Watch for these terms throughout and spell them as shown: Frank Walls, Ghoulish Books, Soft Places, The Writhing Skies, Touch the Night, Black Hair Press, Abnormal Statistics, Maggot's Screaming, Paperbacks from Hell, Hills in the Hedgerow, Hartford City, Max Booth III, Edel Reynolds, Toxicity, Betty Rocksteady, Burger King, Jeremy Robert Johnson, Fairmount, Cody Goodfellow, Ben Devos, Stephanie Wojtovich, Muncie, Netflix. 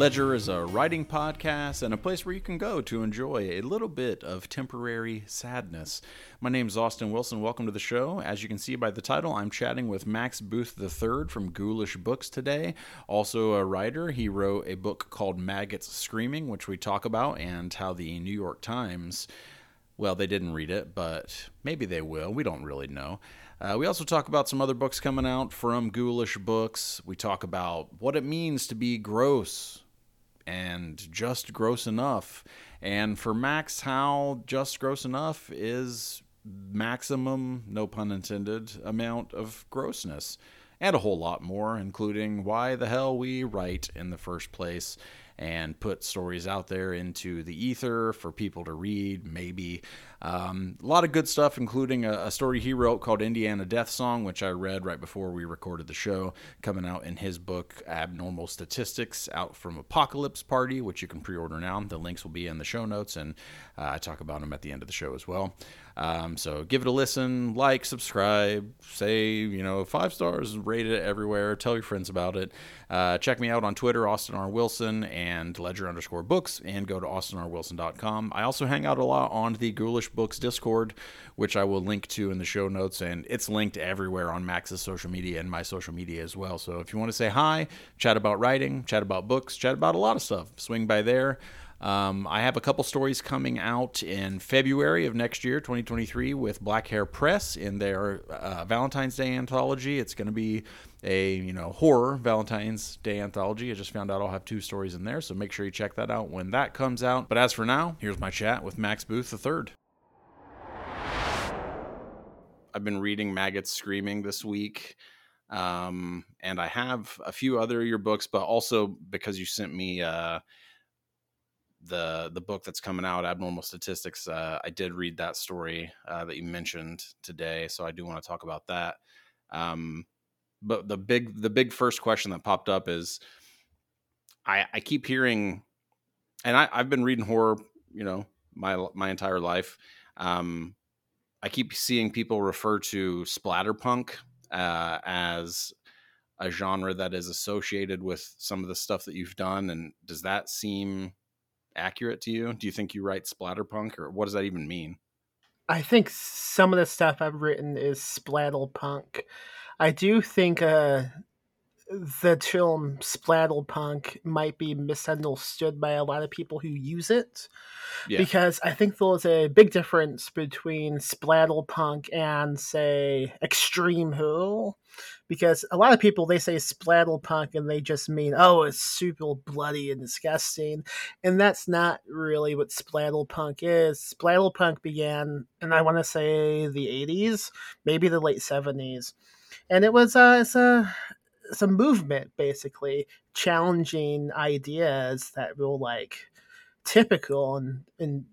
Ledger is a writing podcast and a place where you can go to enjoy a little bit of temporary sadness. My name is Austin Wilson. Welcome to the show. As you can see by the title, I'm chatting with Max Booth III from Ghoulish Books today. Also a writer, he wrote a book called Maggot's Screaming, which we talk about, and how the New York Times, well, they didn't read it, but maybe they will. We don't really know. We also talk about some other books coming out from Ghoulish Books. We talk about what it means to be gross and just gross enough. And for Max, how just gross enough is maximum, no pun intended, amount of grossness. And a whole lot more, including why the hell we write in the first place and put stories out there into the ether for people to read, maybe. A lot of good stuff, including a story he wrote called Indiana Death Song, which I read right before we recorded the show, coming out in his book Abnormal Statistics, out from Apocalypse Party, which you can pre-order now. The links will be in the show notes, and I talk about them at the end of the show as well. So give it a listen, like, subscribe, say, 5 stars, rate it everywhere, tell your friends about it. Check me out on Twitter, Austin R. Wilson, and Ledger_books, and go to austinrwilson.com. I also hang out a lot on the Ghoulish Books Discord, which I will link to in the show notes, and it's linked everywhere on Max's social media and my social media as well. So if you want to say hi, chat about writing, chat about books, chat about a lot of stuff, swing by there. I have a couple stories coming out in February of next year, 2023, with Black Hair Press in their Valentine's Day anthology. It's going to be a horror Valentine's Day anthology. I just found out I'll have 2 stories in there, so make sure you check that out when that comes out. But as for now, here's my chat with Max Booth III. I've been reading Maggot's Screaming this week, and I have a few other of your books, but also because you sent me the book that's coming out, Abnormal Statistics, I did read that story that you mentioned today, so I do want to talk about that. But the big first question that popped up is, I keep hearing, and I've been reading horror, my entire life. I keep seeing people refer to Splatterpunk as a genre that is associated with some of the stuff that you've done. And does that seem accurate to you? Do you think you write Splatterpunk, or what does that even mean? I think some of the stuff I've written is Splatterpunk. I do think the term Splatterpunk might be misunderstood by a lot of people who use it, because I think there's a big difference between Splatterpunk and, say, extreme horror, because a lot of people, they say Splatterpunk and they just mean, oh, it's super bloody and disgusting, and that's not really what Splatterpunk is. Splatterpunk began, and I want to say the 80s, maybe the late 70s, and it was it's a movement, basically, challenging ideas that were typical and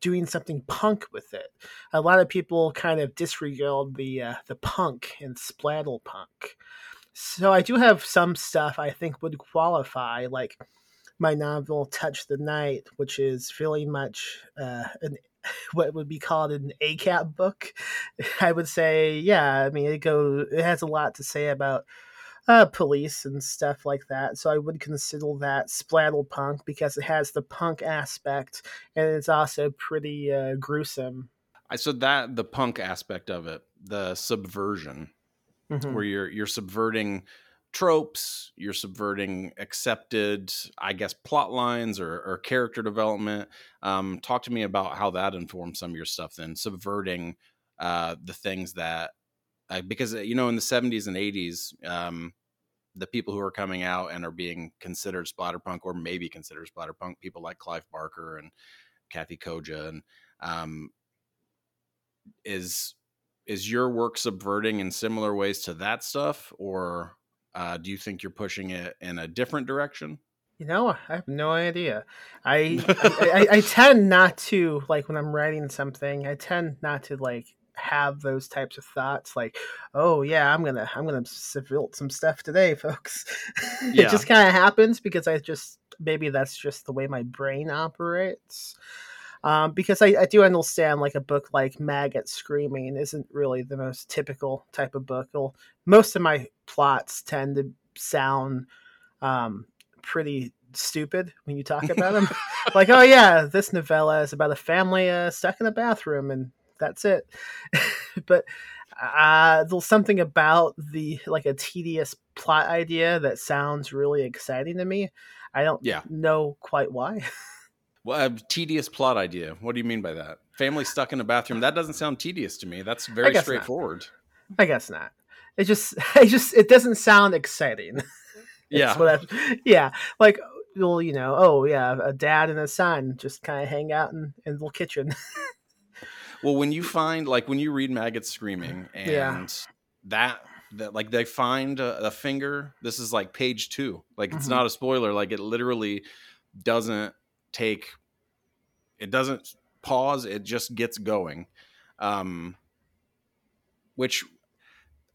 doing something punk with it. A lot of people kind of disregard the punk and Splatterpunk. So I do have some stuff I think would qualify, like my novel Touch the Night, which is very much what would be called an ACAP book. I would say, it has a lot to say about police and stuff like that. So I would consider that Splatterpunk because it has the punk aspect, and it's also pretty gruesome. So that the punk aspect of it, the subversion, where you're subverting tropes, you're subverting accepted, I guess, plot lines or character development. Talk to me about how that informs some of your stuff then, subverting the things that, because, in the 70s and 80s, the people who are coming out and are being considered Splatterpunk, or maybe considered Splatterpunk, people like Clive Barker and Kathy Koja, and is your work subverting in similar ways to that stuff, or do you think you're pushing it in a different direction? I have no idea. I tend not to, when I'm writing something, I tend not to have those types of thoughts I'm gonna subvert some stuff today, folks. It just kind of happens because maybe that's just the way my brain operates, because I do understand a book like Maggot Screaming isn't really the most typical type of book. Most of my plots tend to sound pretty stupid when you talk about them. Like, oh yeah, this novella is about a family stuck in a bathroom and that's it. But there's something about the, like, a tedious plot idea that sounds really exciting to me. I don't know quite why. Well, a tedious plot idea. What do you mean by that? Family stuck in a bathroom. That doesn't sound tedious to me. That's very straightforward. I guess not. It doesn't sound exciting. Like, well, you know, a dad and a son just kind of hang out in the kitchen. Well, when you find, like, when you read Maggot's Screaming and that like they find a finger, this is like page 2. Like, it's not a spoiler. Like, it literally doesn't take, it doesn't pause. It just gets going. Which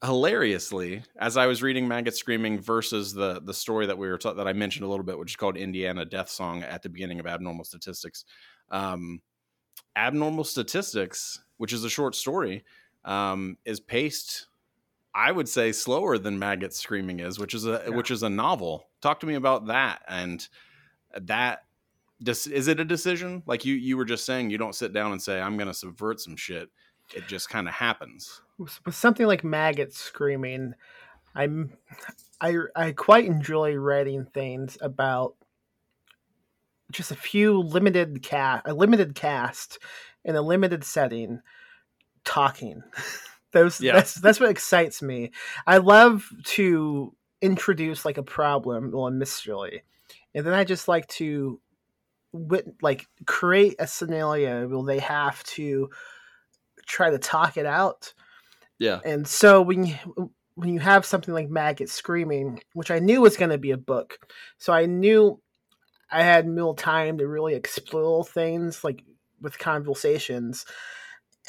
hilariously, as I was reading Maggot's Screaming versus the story that that I mentioned a little bit, which is called Indiana Death Song at the beginning of Abnormal Statistics, Abnormal Statistics, which is a short story, is paced, I would say, slower than Maggot's Screaming is, which is a novel. Talk to me about that. And that, is it a decision? Like you were just saying, you don't sit down and say, I'm going to subvert some shit. It just kind of happens. With something like Maggot's Screaming, I quite enjoy writing things about just a few limited cast in a limited setting talking. That's what excites me. I love to introduce, like, a problem or a mystery, and then I just like to create a scenario where they have to try to talk it out. Yeah. And so when you have something like Maggot's Screaming, which I knew was going to be a book, so I knew I had no time to really explore things, like, with conversations.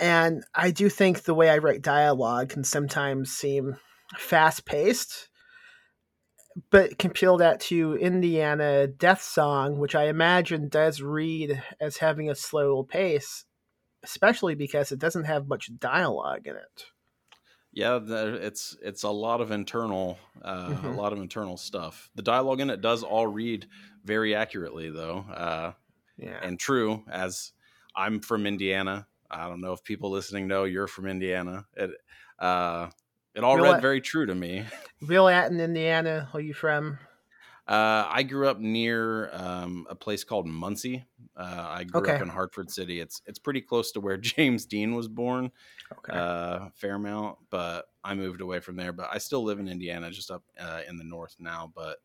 And I do think the way I write dialogue can sometimes seem fast-paced, but compare that to Indiana Death Song, which I imagine does read as having a slow pace, especially because it doesn't have much dialogue in it. Yeah, it's a lot of internal, a lot of internal stuff. The dialogue in it does all read very accurately, though, and true. As I'm from Indiana, I don't know if people listening know you're from Indiana. It all read very true to me. Wheelaton, Indiana. Where are you from? I grew up near a place called Muncie. I grew up in Hartford City. It's pretty close to where James Dean was born, Fairmount. But I moved away from there. But I still live in Indiana, just up in the north now. But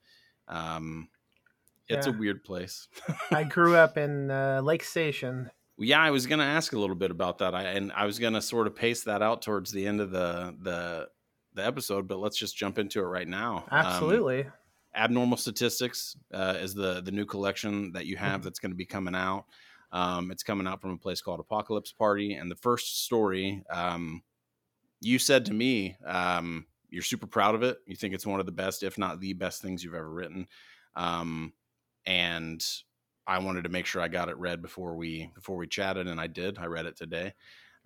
it's a weird place. I grew up in Lake Station. Yeah, I was going to ask a little bit about that. I was going to sort of pace that out towards the end of the episode. But let's just jump into it right now. Absolutely. Abnormal Statistics is the new collection that you have that's going to be coming out. It's coming out from a place called Apocalypse Party. And the first story, you said to me, you're super proud of it. You think it's one of the best, if not the best things you've ever written. And I wanted to make sure I got it read before we chatted. And I did. I read it today.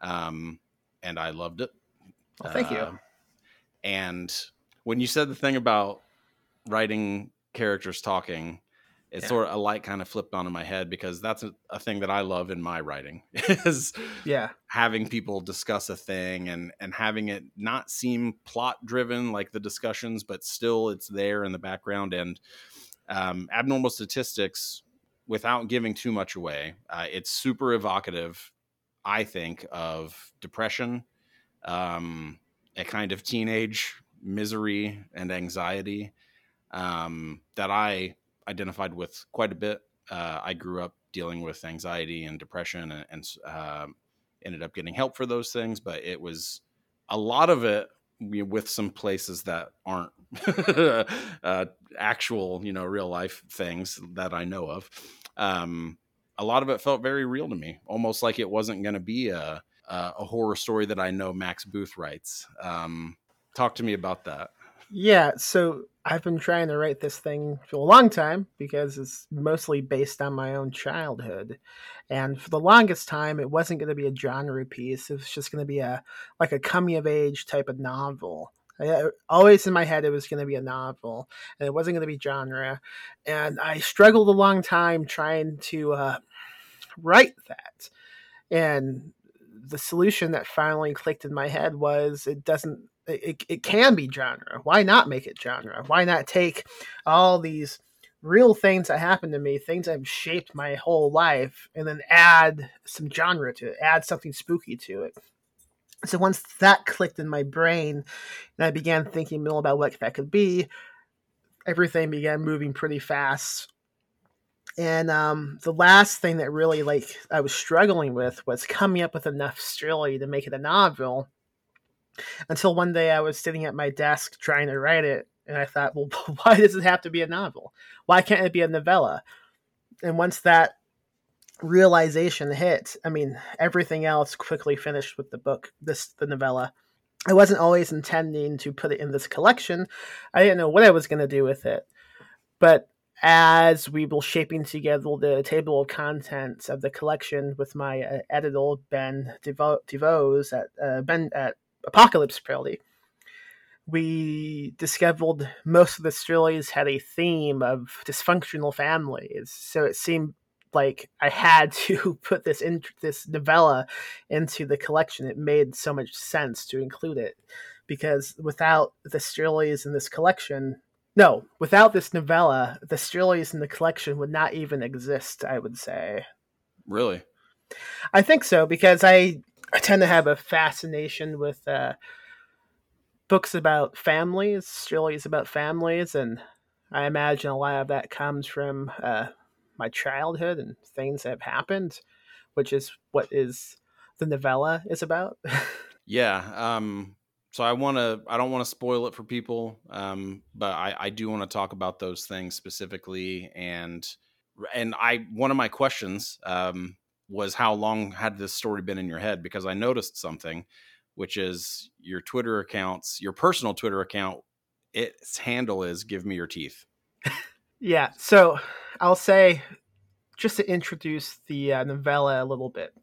And I loved it. Well, thank you. And when you said the thing about writing characters talking, it's sort of a light kind of flipped on in my head, because that's a thing that I love in my writing is having people discuss a thing and having it not seem plot driven like the discussions, but still it's there in the background. And Abnormal Statistics, without giving too much away, it's super evocative, I think, of depression, a kind of teenage misery and anxiety that I identified with quite a bit. I grew up dealing with anxiety and depression and ended up getting help for those things, but it was a lot of it with some places that aren't actual, real life things that I know of. A lot of it felt very real to me, almost like it wasn't going to be a horror story that I know Max Booth writes. Talk to me about that. Yeah, so I've been trying to write this thing for a long time because it's mostly based on my own childhood. And for the longest time, it wasn't going to be a genre piece. It was just going to be a coming of age type of novel. I always in my head it was going to be a novel, and it wasn't going to be genre. And I struggled a long time trying to write that. And the solution that finally clicked in my head was it can be genre. Why not make it genre? Why not take all these real things that happened to me, things that have shaped my whole life, and then add some genre to it, add something spooky to it. So once that clicked in my brain and I began thinking more about what that could be, everything began moving pretty fast. And the last thing that really I was struggling with was coming up with enough story to make it a novel, until one day I was sitting at my desk trying to write it. And I thought, well, why does it have to be a novel? Why can't it be a novella? And once that realization hit, I mean, everything else quickly finished with the book, the novella. I wasn't always intending to put it in this collection. I didn't know what I was going to do with it. But as we were shaping together the table of contents of the collection with my editor, Ben Devos, at Apocalypse Party, we discovered most of the stories had a theme of dysfunctional families. So it seemed like I had to put this novella into the collection. It made so much sense to include it, because without this novella, the stories in the collection would not even exist, I would say. Really? I think so, because I tend to have a fascination with books about families, stories about families, and I imagine a lot of that comes from my childhood and things that have happened, which is what is the novella is about. Yeah. So I don't want to spoil it for people, but I do want to talk about those things specifically. And one of my questions was, how long had this story been in your head? Because I noticed something, which is your Twitter accounts, your personal Twitter account, its handle is Give Me Your Teeth. Yeah, so I'll say, just to introduce the novella a little bit.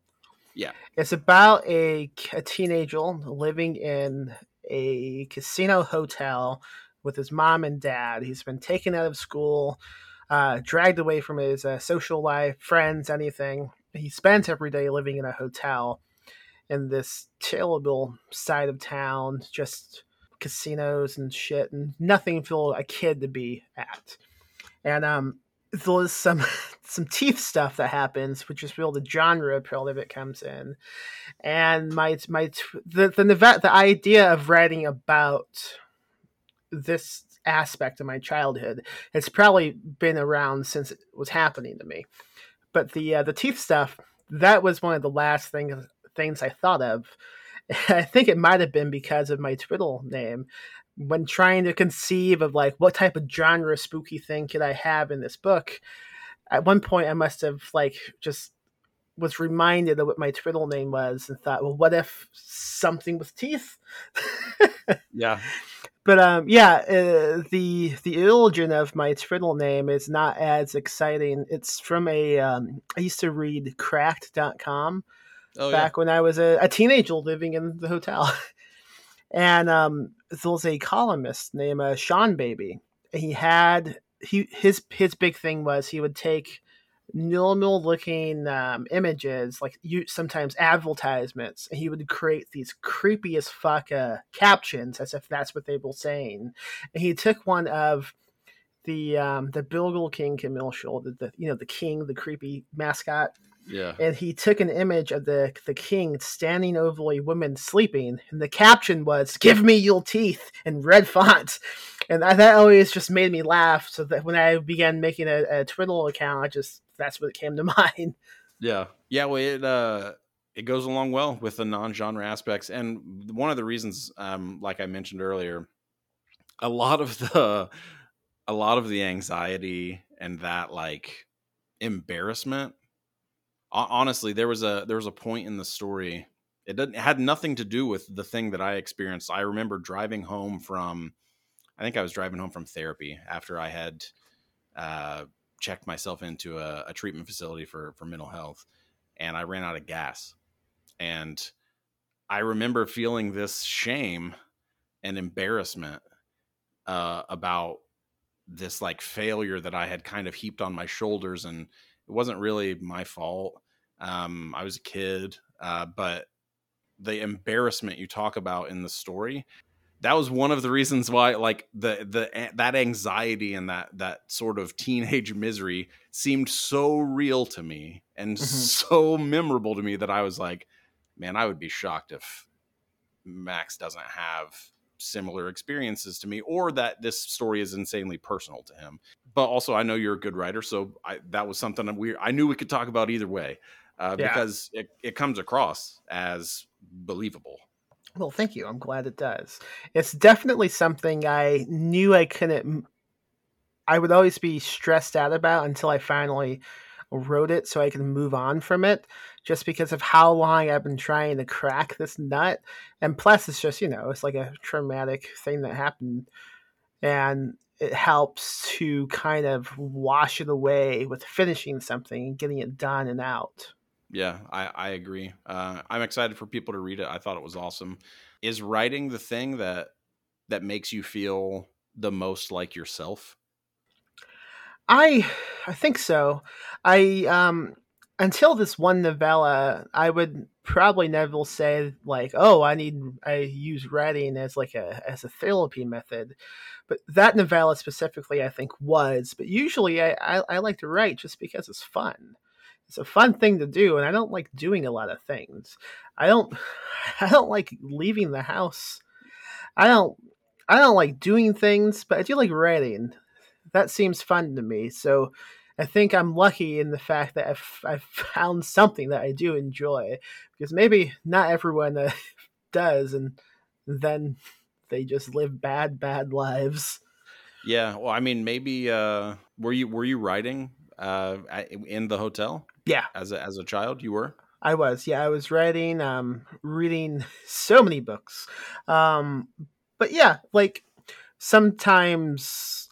Yeah. It's about a teenager living in a casino hotel with his mom and dad. He's been taken out of school, dragged away from his social life, friends, anything. He spends every day living in a hotel in this terrible side of town, just casinos and shit, and nothing for a kid to be at. And there's some teeth stuff that happens, which is real the genre part of it comes in. And the idea of writing about this aspect of my childhood, it's probably been around since it was happening to me. But the teeth stuff, that was one of the last things I thought of. I think it might have been because of my Twitter name. When trying to conceive of what type of genre spooky thing could I have in this book, at one point I must have just was reminded of what my Twitter name was and thought, well, what if something with teeth? Yeah. But the origin of my Twitter name is not as exciting. It's from I used to read Cracked.com. Oh, back when I was a teenager living in the hotel. And there was a columnist named Sean Baby. His big thing was he would take normal looking images, sometimes advertisements, and he would create these creepy as fuck captions as if that's what they were saying. And he took one of the Burger King commercial, the king, the creepy mascot. Yeah. And he took an image of the king standing over a woman sleeping, and the caption was "Give me your teeth" in red font. And that always just made me laugh. So that when I began making a Twitter account, that's what came to mind. Yeah, yeah. Well, it goes along well with the non-genre aspects, and one of the reasons, like I mentioned earlier, a lot of the anxiety and that embarrassment. Honestly, there was a point in the story. It had nothing to do with the thing that I experienced. I remember driving home from therapy after I had checked myself into a treatment facility for mental health, and I ran out of gas. And I remember feeling this shame and embarrassment about this like failure that I had kind of heaped on my shoulders, and it wasn't really my fault. I was a kid, but the embarrassment you talk about in the story, that was one of the reasons why, like, that anxiety and that sort of teenage misery seemed so real to me and so memorable to me that I was like, man, I would be shocked if Max doesn't have similar experiences to me, or that this story is insanely personal to him. But also, I know you're a good writer, so that was something that I knew we could talk about either way, because it comes across as believable. Well, thank you. I'm glad it does. It's definitely something I knew I would always be stressed out about until I finally wrote it so I could move on from it, just because of how long I've been trying to crack this nut. And plus, it's just, it's like a traumatic thing that happened. And it helps to kind of wash it away with finishing something and getting it done and out. Yeah, I agree. I'm excited for people to read it. I thought it was awesome. Is writing the thing that makes you feel the most like yourself? I think so. I until this one novella, I would probably never say like, oh, I use writing as like as a therapy method. But that novella specifically, I think was. But usually, I like to write just because it's fun. It's a fun thing to do, and I don't like doing a lot of things. I don't like leaving the house. I don't like doing things, but I do like writing. That seems fun to me. So I think I'm lucky in the fact that I've found something that I do enjoy, because maybe not everyone does, and then they just live bad lives. Yeah, well, I mean, maybe were you writing in the hotel? Yeah. As a child, you were? I was. Yeah, I was writing, reading so many books. But yeah, like sometimes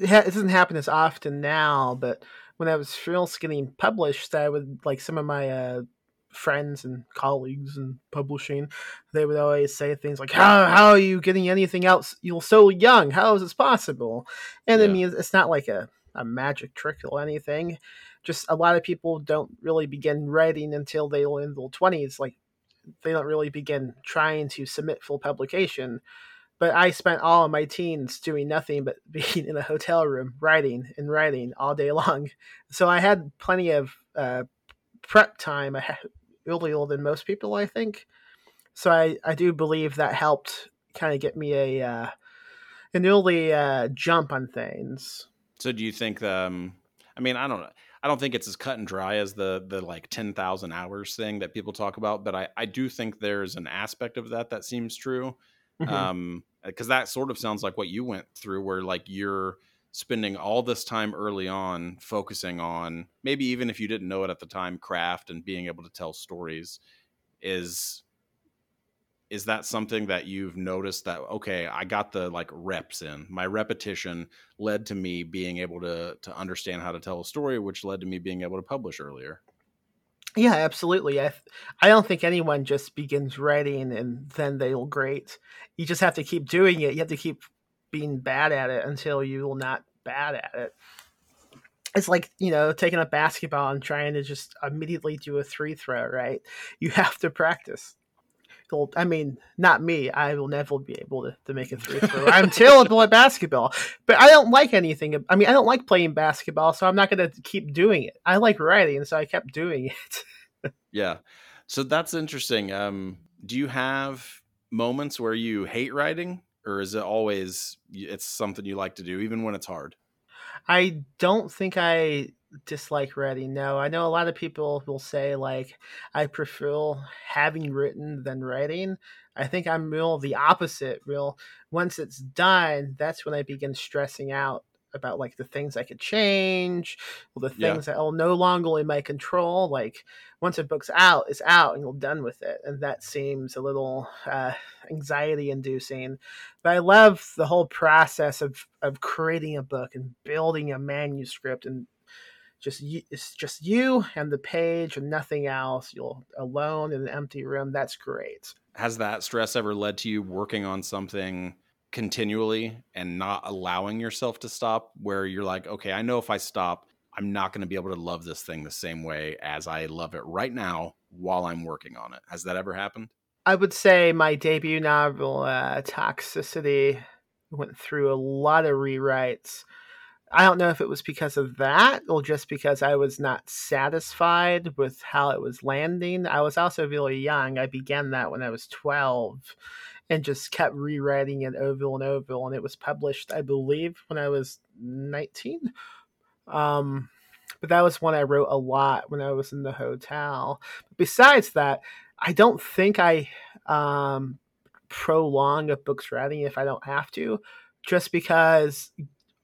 it doesn't happen as often now, but when I was first getting published, I would like some of my friends and colleagues in publishing, they would always say things like, how are you getting anything else? You're so young. How is this possible? And I mean, it's not like a magic trick or anything. Just a lot of people don't really begin writing until they're in their 20s. Like, they don't really begin trying to submit full publication. But I spent all of my teens doing nothing but being in a hotel room writing all day long. So I had plenty of prep time earlier than most people, I think. So I do believe that helped kind of get me an early jump on things. So do you think, I mean, I don't think it's as cut and dry as the like 10,000 hours thing that people talk about, but I do think there's an aspect of that seems true. Mm-hmm. Cause that sort of sounds like what you went through, where like you're spending all this time early on focusing on, maybe even if you didn't know it at the time, craft and being able to tell stories. Is that something that you've noticed that, okay, I got the like reps in. My repetition led to me being able to understand how to tell a story, which led to me being able to publish earlier. Yeah, absolutely. I don't think anyone just begins writing and then they'll great. You just have to keep doing it. You have to keep being bad at it until you're not bad at it. It's like, taking up basketball and trying to just immediately do a free throw, right? You have to practice. I mean, not me. I will never be able to make a free throw. I'm terrible at basketball, but I don't like anything. I mean, I don't like playing basketball, so I'm not going to keep doing it. I like writing, so I kept doing it. Yeah. So that's interesting. Do you have moments where you hate writing, or is it always it's something you like to do, even when it's hard? I don't think I dislike writing. No, I know a lot of people will say like, I prefer having written than writing. I think I'm real the opposite. Real, once it's done, that's when I begin stressing out about like the things I could change, or the things that are no longer in my control. Like once a book's out, it's out and you're done with it. And that seems a little anxiety inducing, but I love the whole process of creating a book and building a manuscript and It's just you and the page and nothing else. You're alone in an empty room. That's great. Has that stress ever led to you working on something continually and not allowing yourself to stop, where you're like, okay, I know if I stop, I'm not going to be able to love this thing the same way as I love it right now while I'm working on it? Has that ever happened? I would say my debut novel, Toxicity, went through a lot of rewrites. I don't know if it was because of that or just because I was not satisfied with how it was landing. I was also really young. I began that when I was 12 and just kept rewriting it over and over. And it was published, I believe, when I was 19. But that was one I wrote a lot when I was in the hotel. Besides that, I don't think I prolong a book's writing if I don't have to, just because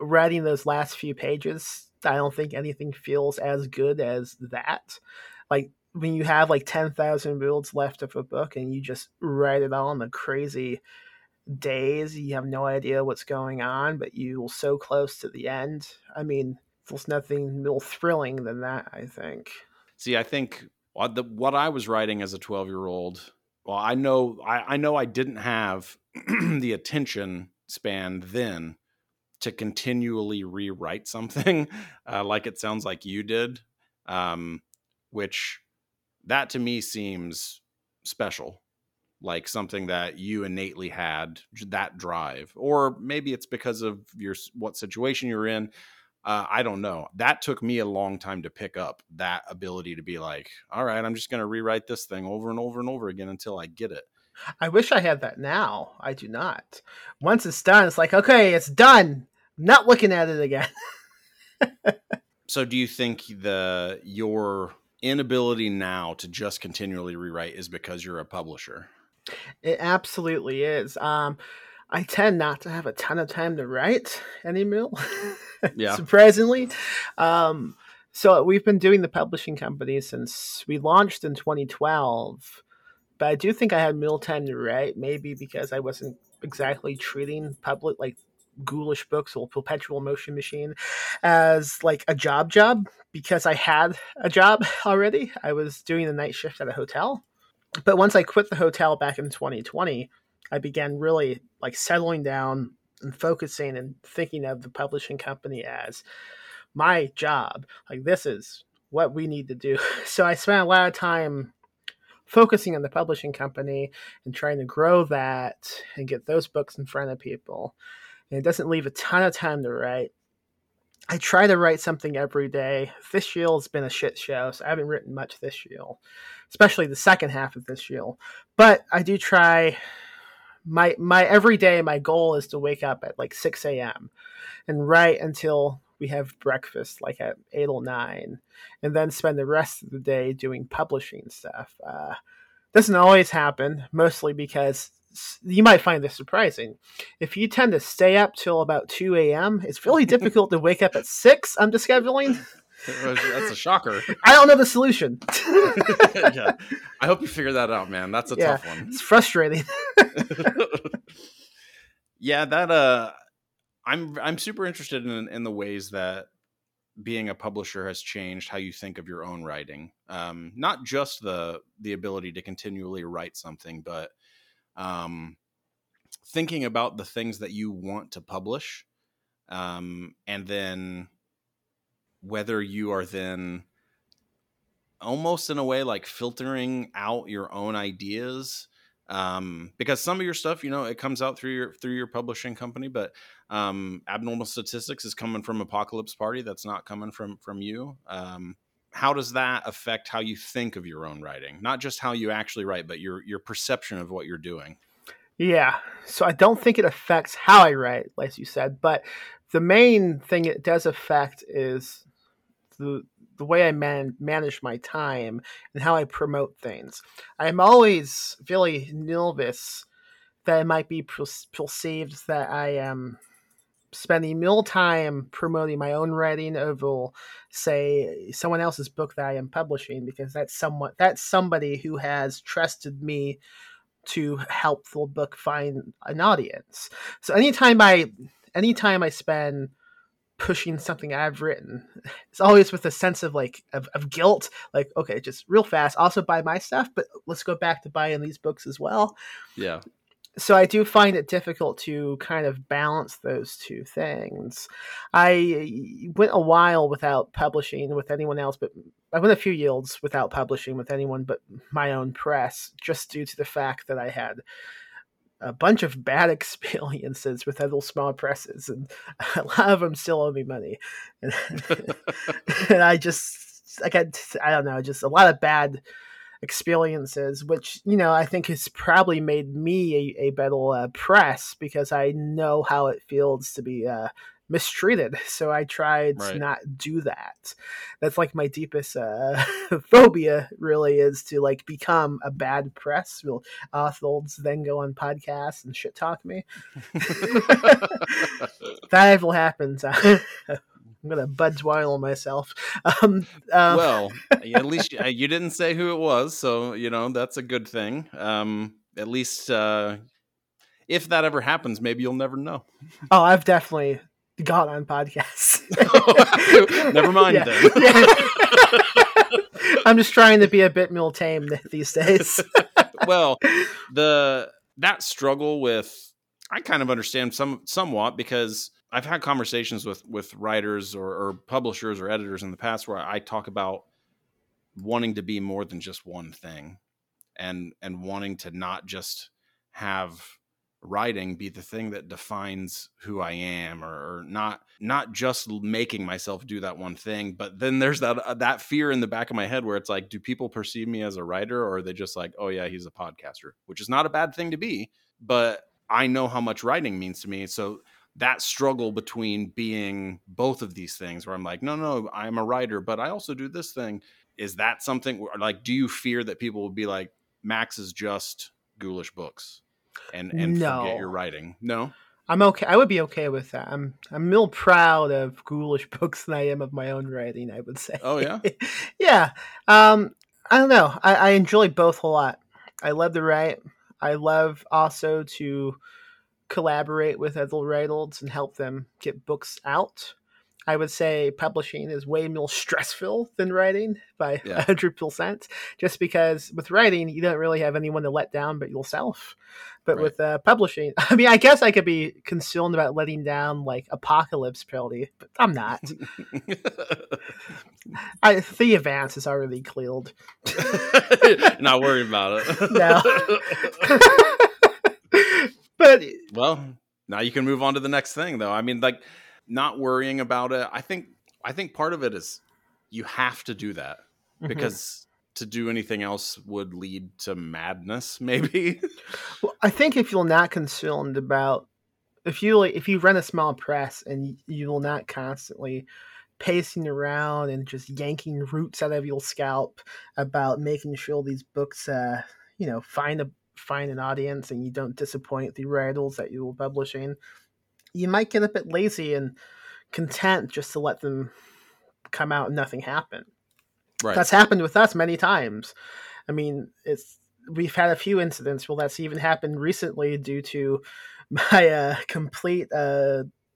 writing those last few pages, I don't think anything feels as good as that. Like when you have like 10,000 words left of a book and you just write it all in the crazy days, you have no idea what's going on, but you're so close to the end. I mean, there's nothing more thrilling than that, I think. See, I think what I was writing as a 12-year-old, well, I know I didn't have the attention span then to continually rewrite something like it sounds like you did, which that to me seems special, like something that you innately had, that drive. Or maybe it's because of what situation you're in. I don't know. That took me a long time to pick up, that ability to be like, all right, I'm just going to rewrite this thing over and over and over again until I get it. I wish I had that now. I do not. Once it's done, it's like, okay, it's done. I'm not looking at it again. So do you think your inability now to just continually rewrite is because you're a publisher? It absolutely is. I tend not to have a ton of time to write anymore, yeah. Surprisingly. So we've been doing the publishing company since we launched in 2012. But I do think I had more time to write, maybe because I wasn't exactly treating public, like Ghoulish Books or Perpetual Motion Machine, as like a job, because I had a job already. I was doing the night shift at a hotel. But once I quit the hotel back in 2020, I began really like settling down and focusing and thinking of the publishing company as my job. Like, this is what we need to do. So I spent a lot of time focusing on the publishing company and trying to grow that and get those books in front of people. And it doesn't leave a ton of time to write. I try to write something every day. This year has been a shit show, so I haven't written much this year, especially the second half of this year. But I do try. My every day, my goal is to wake up at like 6 a.m. and write until we have breakfast, like at 8 or 9, and then spend the rest of the day doing publishing stuff. Doesn't always happen, mostly because you might find this surprising. If you tend to stay up till about 2 a.m., it's really difficult to wake up at 6, I'm discovering. That's a shocker. I don't know the solution. Yeah. I hope you figure that out, man. That's a tough one. It's frustrating. Yeah, that I'm super interested in the ways that being a publisher has changed how you think of your own writing. Not just the ability to continually write something, but thinking about the things that you want to publish, and then whether you are then almost in a way like filtering out your own ideas, because some of your stuff, it comes out through your publishing company, but Abnormal Statistics is coming from Apocalypse Party. That's not coming from you. How does that affect how you think of your own writing? Not just how you actually write, but your perception of what you're doing. Yeah. So I don't think it affects how I write, like you said, but the main thing it does affect is the way I manage my time and how I promote things. I'm always really nervous that it might be perceived that I am spending more time promoting my own writing over, say, someone else's book that I am publishing, because that's somebody who has trusted me to help the book find an audience. So anytime I spend pushing something I've written. It's always with a sense of like of guilt, like, okay, just real fast, also buy my stuff, but let's go back to buying these books as well. Yeah. So I do find it difficult to kind of balance those two things. I went a while without publishing with anyone else, but I went a few years without publishing with anyone but my own press, just due to the fact that I had a bunch of bad experiences with other small presses, and a lot of them still owe me money. And I got a lot of bad experiences, which, you know, I think has probably made me a better press, because I know how it feels to be mistreated. So I tried to not do that. That's like my deepest phobia really is to like become a bad press. We'll authors then go on podcasts and shit talk me. That will happen. I'm gonna budswile myself. Well, at least you didn't say who it was, so you know that's a good thing. At least if that ever happens, maybe you'll never know. Oh, I've definitely got on podcasts. Never mind then. Yeah. I'm just trying to be a bit more tame these days. Well, that struggle with, I kind of understand somewhat, because I've had conversations with writers or publishers or editors in the past where I talk about wanting to be more than just one thing, and wanting to not just have writing be the thing that defines who I am, or not just making myself do that one thing. But then there's that fear in the back of my head where it's like, do people perceive me as a writer, or are they just like, oh yeah, he's a podcaster, which is not a bad thing to be, but I know how much writing means to me. So that struggle between being both of these things where I'm like, no, I'm a writer, but I also do this thing. Is that something where, like, do you fear that people will be like, Max is just Ghoulish Books and no, forget your writing? No, I'm okay. I would be okay with that. I'm real proud of Ghoulish Books than I am of my own writing, I would say. Oh yeah. Yeah. I don't know. I enjoy both a lot. I love to write. I love also to collaborate with Edel Reynolds and help them get books out. I would say publishing is way more stressful than writing by 100%, just because with writing, you don't really have anyone to let down but yourself. But with publishing, I mean, I guess I could be concerned about letting down like Apocalypse Party, but I'm not. The advance is already cleared. Not worried about it. No. But well, now you can move on to the next thing, though. I mean, like, not worrying about it. I think part of it is you have to do that, because to do anything else would lead to madness, maybe. Well, I think if you're not concerned about, if you run a small press and you're not constantly pacing around and just yanking roots out of your scalp about making sure these books, find an audience, and you don't disappoint the writers that you were publishing, you might get a bit lazy and content just to let them come out and nothing happen. Right. That's happened with us many times. I mean, we've had a few incidents where that's even happened recently due to my complete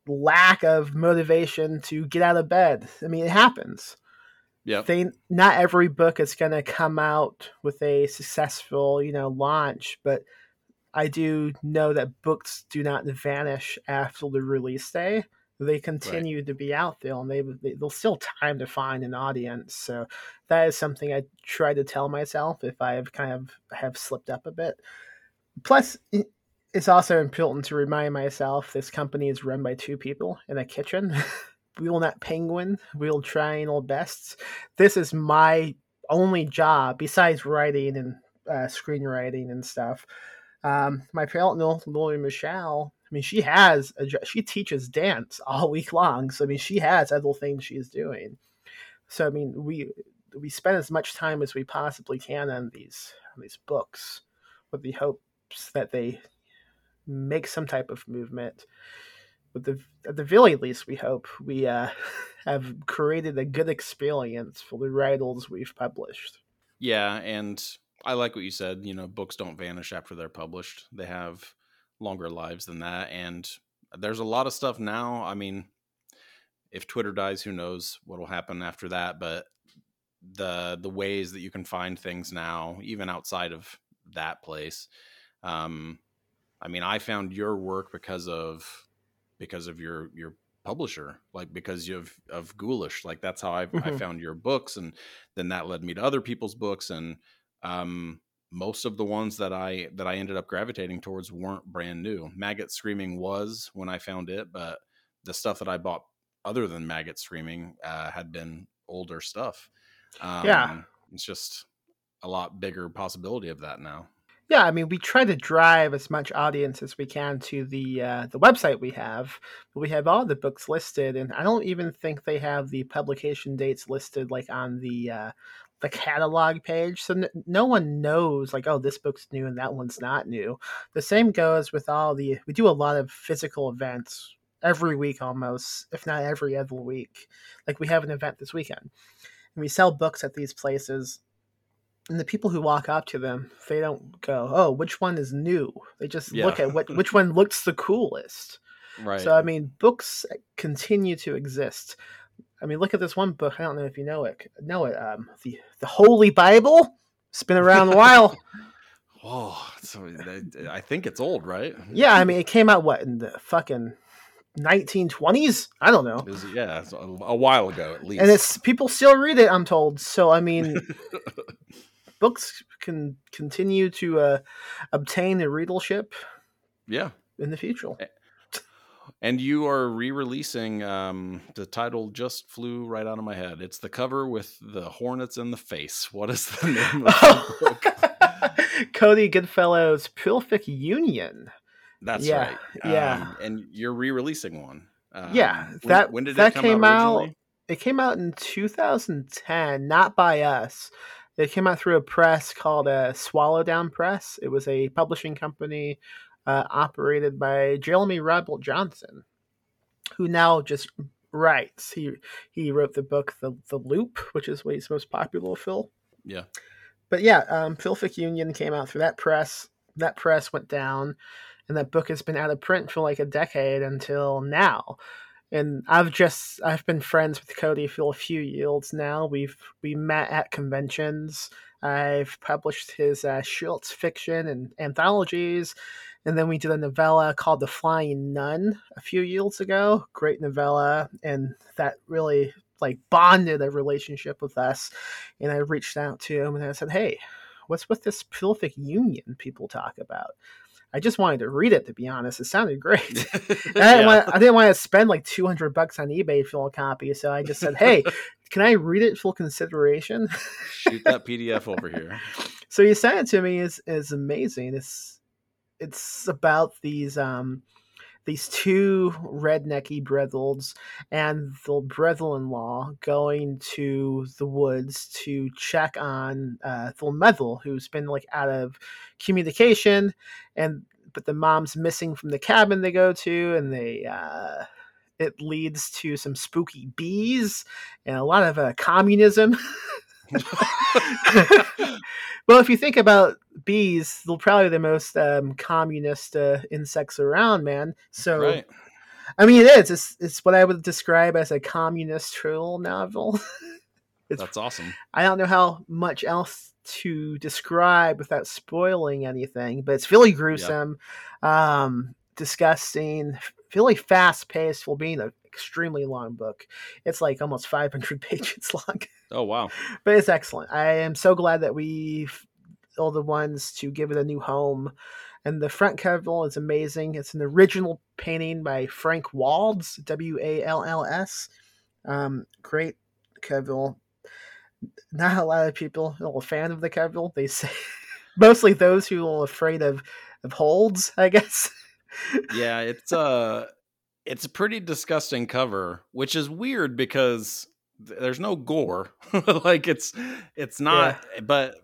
lack of motivation to get out of bed. I mean, it happens. Yeah. Not every book is going to come out with a successful, launch, but I do know that books do not vanish after the release day. They continue to be out there, and they'll still time to find an audience. So that is something I try to tell myself if I have kind of have slipped up a bit. Plus, it's also important to remind myself this company is run by two people in a kitchen. We will not penguin. We will try our best. This is my only job besides writing and screenwriting and stuff. My partner, Lily Michelle, I mean, she teaches dance all week long. So, I mean, she has other things she's doing. So, I mean, we spend as much time as we possibly can on these books with the hopes that they make some type of movement. At the very least, we hope we have created a good experience for the writers we've published. Yeah, and I like what you said. Books don't vanish after they're published. They have longer lives than that, and there's a lot of stuff now. I mean, If Twitter dies, who knows what will happen after that. But the ways that you can find things now, even outside of that place. I mean, I found your work because of your publisher, like because of Ghoulish, like that's how I found your books. And then that led me to other people's books. And, most of the ones that I ended up gravitating towards weren't brand new. Maggot's Screaming was when I found it, but the stuff that I bought other than Maggot's Screaming, had been older stuff. Yeah. It's just a lot bigger possibility of that now. Yeah, I mean, we try to drive as much audience as we can to the website we have, but we have all the books listed, and I don't even think they have the publication dates listed, like on the catalog page. So no one knows, like, oh, this book's new and that one's not new. The same goes with we do a lot of physical events every week almost, if not every other week. Like, we have an event this weekend, and we sell books at these places. And the people who walk up to them, they don't go, oh, which one is new? They just look at which one looks the coolest. Right. So, I mean, books continue to exist. I mean, look at this one book. I don't know if you know it. The Holy Bible. It's been around a while. Oh, so I think it's old, right? Yeah, I mean, it came out, what, in the fucking 1920s? I don't know. It was a while ago, at least. And people still read it, I'm told. So, I mean... Books can continue to obtain a readership in the future. And you are re-releasing the title just flew right out of my head. It's the cover with the hornets in the face. What is the name of the book? Cody Goodfellow's Pulpfic Union. That's right. And you're re-releasing one. When did that come out originally? It came out in 2010, not by us. It came out through a press called Swallowdown Press. It was a publishing company operated by Jeremy Robert Johnson, who now just writes. He wrote the book The Loop, which is what he's most popular with. Yeah. But yeah, Pulpfic Union came out through that press. That press went down, and that book has been out of print for like a decade until now. And I've been friends with Cody for a few years now. We met at conventions. I've published his short fiction and anthologies, and then we did a novella called The Flying Nun a few years ago. Great novella, and that really like bonded a relationship with us. And I reached out to him and I said, "Hey, what's with this Pulpfic Union people talk about?" I just wanted to read it, to be honest. It sounded great. I didn't want to spend like $200 on eBay for a copy, so I just said, "Hey, can I read it for consideration?" Shoot that PDF over here. So you sent it to me. It's amazing. It's about these two rednecky brethels and the brother-in-law going to the woods to check on the mother who's been like out of communication, but the mom's missing from the cabin they go to, and they it leads to some spooky bees and a lot of communism. Well, if you think about bees, they're probably the most communist insects around, man. So, right. I mean, it is. It's what I would describe as a communist thrill novel. That's awesome. I don't know how much else to describe without spoiling anything, but it's really gruesome, disgusting, really fast-paced for being an extremely long book. It's like almost 500 pages long. Oh, wow. But it's excellent. I am so glad that we've all the ones to give it a new home. And the front cover is amazing. It's an original painting by Frank Walls, W-A-L-L-S. Great cover. Not a lot of people are a fan of the cover. They say mostly those who are afraid of holds, I guess. Yeah, it's a pretty disgusting cover, which is weird because there's no gore. Like it's not, but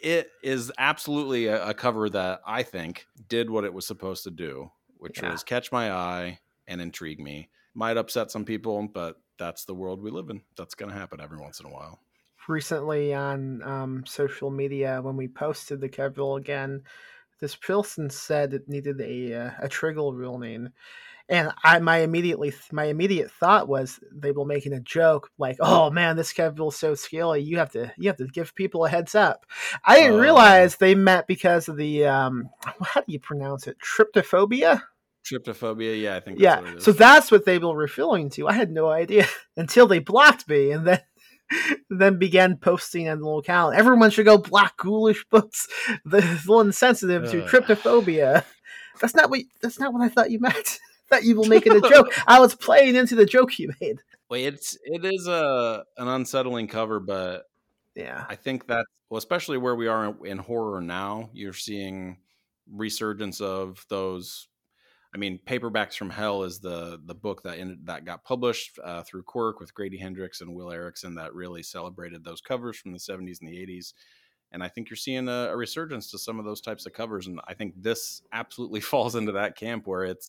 it is absolutely a cover that I think did what it was supposed to do, which was catch my eye and intrigue me. Might upset some people, but that's the world we live in. That's going to happen every once in a while. Recently on social media, when we posted the cover again, this person said it needed a trigger warning. And my immediate thought was they were making a joke like, "Oh man, this schedule's so scaly. You have to give people a heads up." I didn't realize they meant because of the how do you pronounce it? Trypophobia. Trypophobia, yeah, I think. That's what it is. So that's what they were referring to. I had no idea until they blocked me, and then began posting on the locale. Everyone should go block Ghoulish Books. This one sensitive to trypophobia. That's not what I thought you meant. That you were making a joke. I was playing into the joke you made. Well, it is an unsettling cover, but yeah, I think that, well, especially where we are in horror now, you're seeing resurgence of those. I mean, Paperbacks from Hell is the book that got published through Quirk with Grady Hendrix and Will Erickson that really celebrated those covers from the 70s and the 80s. And I think you're seeing a resurgence to some of those types of covers. And I think this absolutely falls into that camp where it's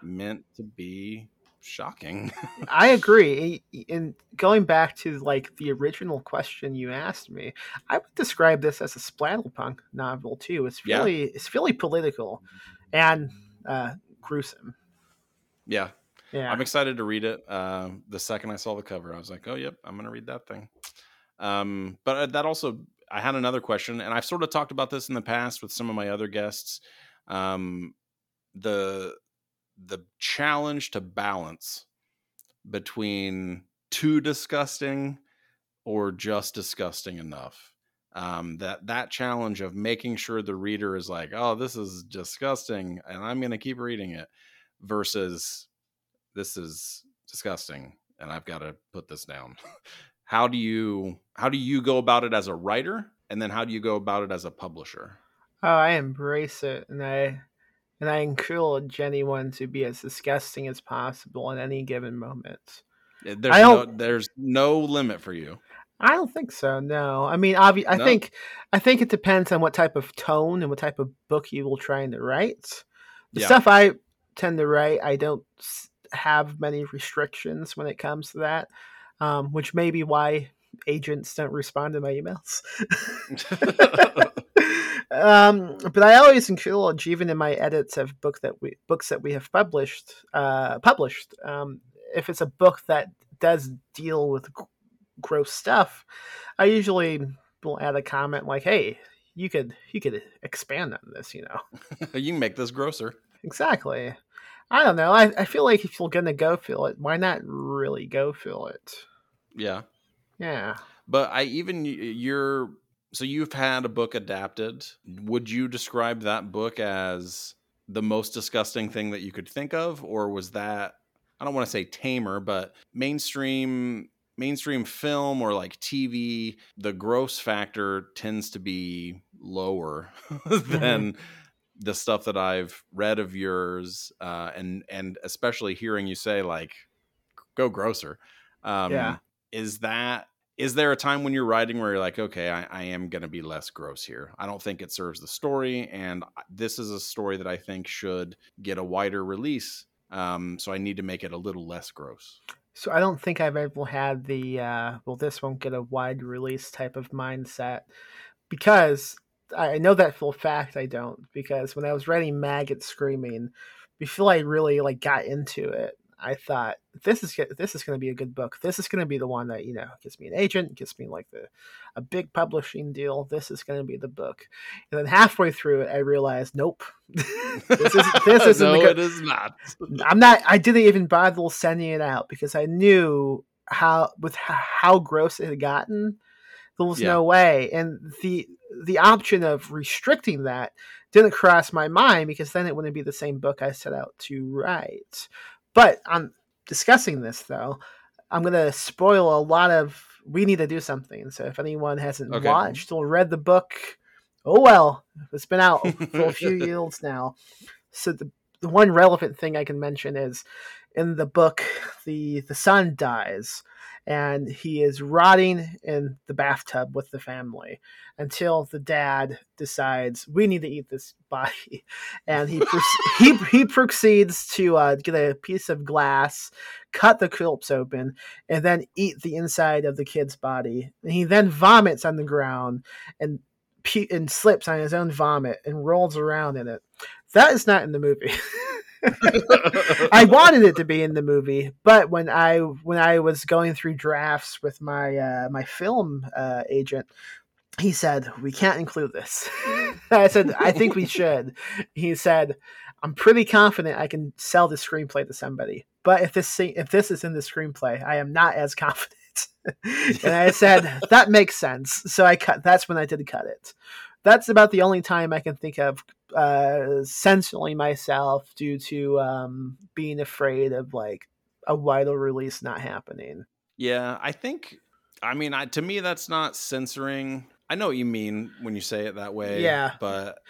meant to be shocking. I agree. And going back to like the original question you asked me, I would describe this as a Splatterpunk novel too. It's really political and gruesome. Yeah. Yeah. I'm excited to read it. The second I saw the cover, I was like, oh, yep, I'm going to read that thing. But that also, I had another question, and I've sort of talked about this in the past with some of my other guests. The challenge to balance between too disgusting or just disgusting enough. That challenge of making sure the reader is like, oh, this is disgusting and I'm going to keep reading it, versus this is disgusting and I've got to put this down. How do you go about it as a writer? And then how do you go about it as a publisher? Oh, I embrace it. And I encourage anyone to be as disgusting as possible in any given moment. There's no limit for you. I don't think so. No, I mean, I think it depends on what type of tone and what type of book you will trying to write. The stuff I tend to write, I don't have many restrictions when it comes to that. Which may be why agents don't respond to my emails. But I always encourage, even in my edits of books that we have published. If it's a book that does deal with gross stuff, I usually will add a comment like, "Hey, you could expand on this, you know? You can make this grosser." Exactly. I don't know. I feel like if you're going to go fill it, why not really go fill it? Yeah. Yeah. But so you've had a book adapted. Would you describe that book as the most disgusting thing that you could think of? Or was that, I don't want to say tamer, but mainstream film or like TV, the gross factor tends to be lower than the stuff that I've read of yours, and especially hearing you say like, go grosser. Is there a time when you're writing where you're like, okay, I am going to be less gross here. I don't think it serves the story. And this is a story that I think should get a wider release. So I need to make it a little less gross. So I don't think I've ever had the, this won't get a wide release type of mindset, because I know that for a fact I don't, because when I was writing Maggot's Screaming, before I really like got into it, I thought this is going to be a good book. This is going to be the one that, you know, gets me an agent, gets me like a big publishing deal. This is going to be the book. And then halfway through it, I realized, nope, this isn't no, it is not. I didn't even bother sending it out because I knew how gross it had gotten. There was no way. And the option of restricting that didn't cross my mind, because then it wouldn't be the same book I set out to write. But on discussing this, though, I'm going to spoil a lot of We Need to Do Something. So if anyone hasn't watched or read the book, oh well, it's been out for a few years now. So the one relevant thing I can mention is in the book, the son dies, and he is rotting in the bathtub with the family until the dad decides we need to eat this body, and he proceeds to get a piece of glass, cut the corpse open, and then eat the inside of the kid's body. And he then vomits on the ground and slips on his own vomit and rolls around in it. That is not in the movie. I wanted it to be in the movie, but when I was going through drafts with my my film agent, he said, "We can't include this." I said, "I think we should." He said, "I'm pretty confident I can sell the screenplay to somebody, but if this is in the screenplay, I am not as confident." And I said, "That makes sense." So I cut. That's when I did cut it. That's about the only time I can think of censoring myself due to being afraid of like a wider release not happening. Yeah, I think. I mean, to me, that's not censoring. I know what you mean when you say it that way. Yeah, but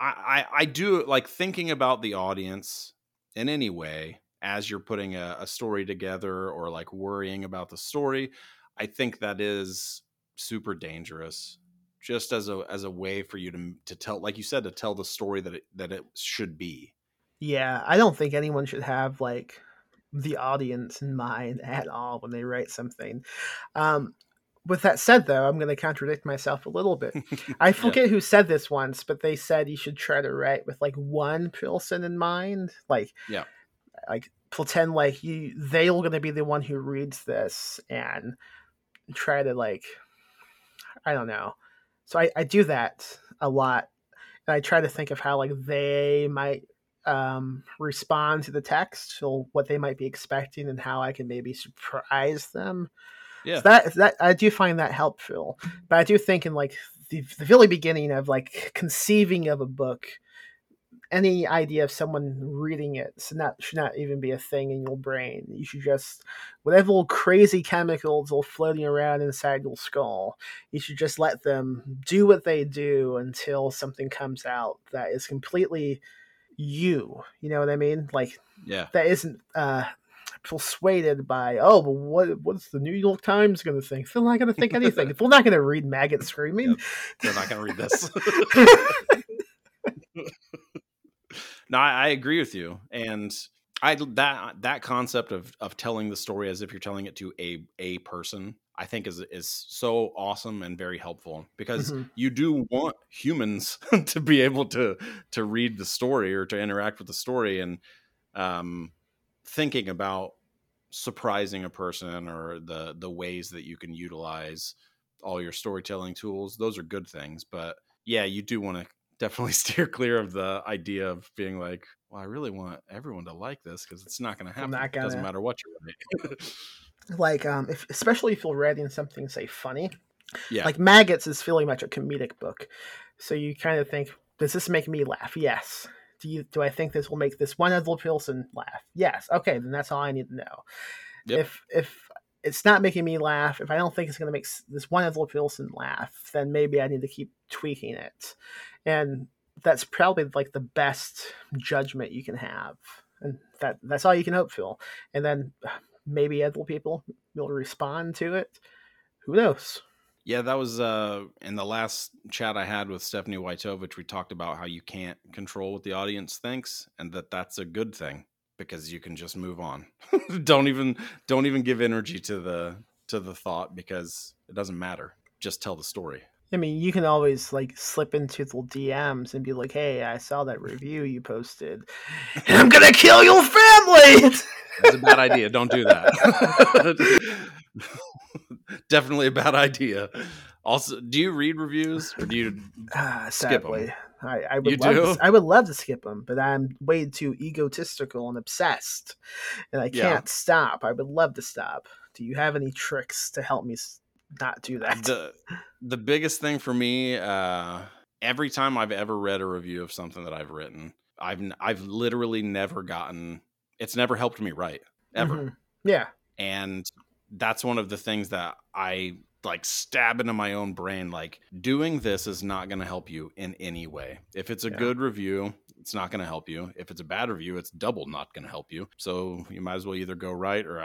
I do like thinking about the audience in any way as you're putting a story together or like worrying about the story. I think that is super dangerous. Just as a way for you to tell, like you said, to tell the story that it should be. Yeah, I don't think anyone should have like the audience in mind at all when they write something. With that said, though, I'm going to contradict myself a little bit. I forget who said this once, but they said you should try to write with like one person in mind, like pretend like they're going to be the one who reads this and try to like, I don't know. So I do that a lot, and I try to think of how like they might respond to the text, or what they might be expecting, and how I can maybe surprise them. Yeah, so that I do find that helpful. But I do think in like the really beginning of like conceiving of a book, any idea of someone reading it should not even be a thing in your brain. You should just, whatever little crazy chemicals are floating around inside your skull, you should just let them do what they do until something comes out that is completely you know what I mean? Like, yeah, that isn't persuaded by, oh, but what's the New York Times going to think? They're not going to think anything. If we're not going to read Maggot's Screaming, they're not going to read this. No, I agree with you, and that concept of telling the story as if you're telling it to a person, I think is so awesome and very helpful, because you do want humans to be able to read the story or to interact with the story, and thinking about surprising a person or the ways that you can utilize all your storytelling tools, those are good things. But yeah, you do want to definitely steer clear of the idea of being like, well, I really want everyone to like this, because it's not going to happen. It doesn't matter what you're writing. Like, especially if you're reading something, say, funny. Yeah. Like, Maggots is fairly much a comedic book. So you kind of think, does this make me laugh? Yes. Do I think this will make this one other person laugh? Yes. Okay, then that's all I need to know. Yep. If it's not making me laugh, if I don't think it's going to make this one other person laugh, then maybe I need to keep tweaking it. And that's probably like the best judgment you can have. And that's all you can hope for. And then maybe other people will respond to it. Who knows? Yeah, that was in the last chat I had with Stephanie Wojtovich, we talked about how you can't control what the audience thinks, and that's a good thing, because you can just move on. Don't even give energy to the thought, because it doesn't matter. Just tell the story. I mean, you can always like slip into the DMs and be like, "Hey, I saw that review you posted, and I'm gonna kill your family." That's a bad idea. Don't do that. Definitely a bad idea. Also, do you read reviews, or do you skip them? I would love to skip them, but I'm way too egotistical and obsessed, and I can't stop. I would love to stop. Do you have any tricks to help me not do that? The biggest thing for me, every time I've ever read a review of something that I've written, I've literally never gotten. It's never helped me write, ever. Mm-hmm. Yeah. And that's one of the things that I like stab into my own brain. Like, doing this is not going to help you in any way. If it's a good review, it's not going to help you. If it's a bad review, it's double not going to help you. So you might as well either go write, or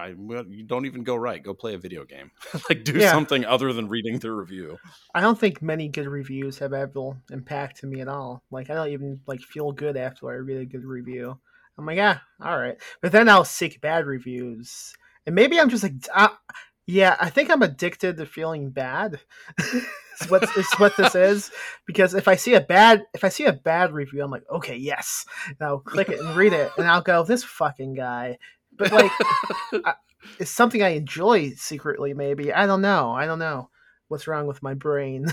you don't even go write. Go play a video game. Like, do something other than reading the review. I don't think many good reviews have ever impacted me at all. Like, I don't even like feel good after I read a good review. I'm like, all right. But then I'll seek bad reviews. And maybe I'm just like, Yeah, I think I'm addicted to feeling bad. It's what this is, because if I see a bad review, I'm like, okay, yes, and I'll click it and read it, and I'll go, this fucking guy. But like, it's something I enjoy secretly. Maybe I don't know what's wrong with my brain.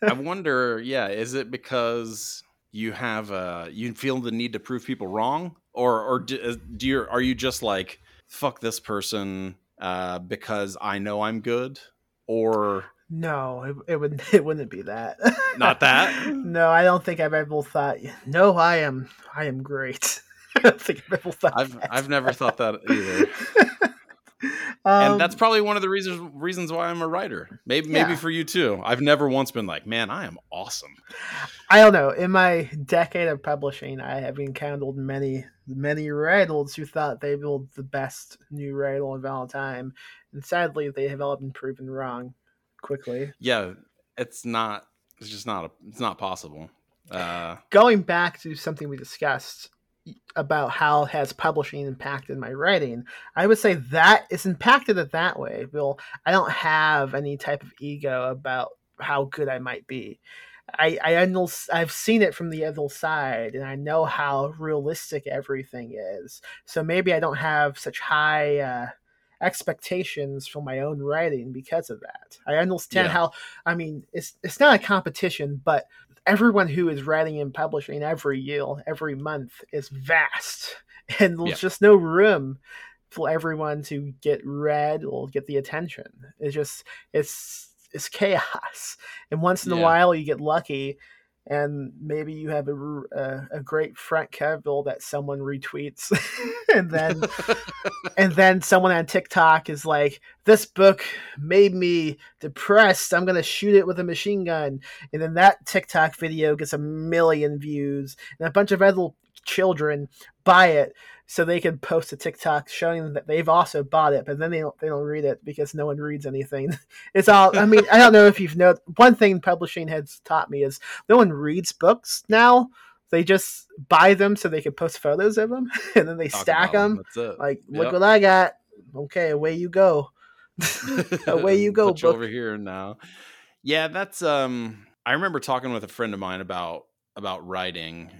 I wonder. Yeah, is it because you have you feel the need to prove people wrong, or are you just like, fuck this person because I know I'm good? Or no, it wouldn't be that. Not that. No, I don't think I've ever thought. No, I am great. I don't think I've ever thought. I've never thought that either. And that's probably one of the reasons why I'm a writer. Maybe for you too. I've never once been like, man, I am awesome. I don't know. In my decade of publishing, I have encountered many, many writers who thought they were the best new writer of all time, and sadly, they have all been proven wrong quickly. Yeah, it's just not possible. Going back to something we discussed about how has publishing impacted my writing, I would say that it's impacted it that way. Bill, I don't have any type of ego about how good I might be. I've seen it from the other side, and I know how realistic everything is. So maybe I don't have such high expectations for my own writing because of that. I understand how. I mean, it's not a competition, but everyone who is writing and publishing every year, every month is vast, and there's just no room for everyone to get read or get the attention. It's just, it's chaos. And once in a while you get lucky, and maybe you have a great front cover that someone retweets, and then someone on TikTok is like, "This book made me depressed. I'm gonna shoot it with a machine gun." And then that TikTok video gets 1 million views, and a bunch of other children buy it, so they can post a TikTok showing them that they've also bought it. But then they don't read it because no one reads anything. It's all, I mean, I don't know if you've noticed, one thing publishing has taught me is no one reads books now. They just buy them so they can post photos of them, and then they stack them. Like, look what I got. Okay, away you go. Away you go. Put you over here now. Yeah, that's I remember talking with a friend of mine about writing.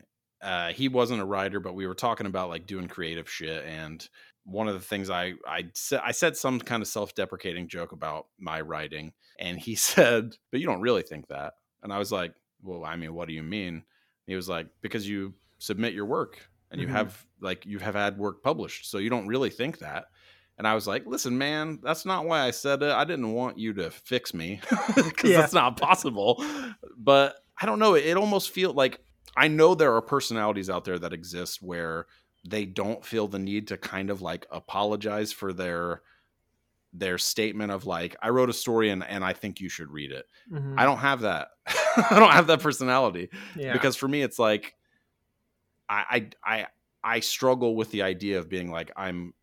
He wasn't a writer, but we were talking about like doing creative shit. And one of the things I said some kind of self-deprecating joke about my writing, and he said, "But you don't really think that." And I was like, "Well, I mean, what do you mean?" And he was like, "Because you submit your work, and you have had work published, so you don't really think that." And I was like, "Listen, man, that's not why I said it. I didn't want you to fix me because that's not possible." But I don't know. It almost feels like, I know there are personalities out there that exist where they don't feel the need to kind of like apologize for their statement of like, I wrote a story and I think you should read it. Mm-hmm. I don't have that. I don't have that personality because for me, it's like, I struggle with the idea of being like, I'm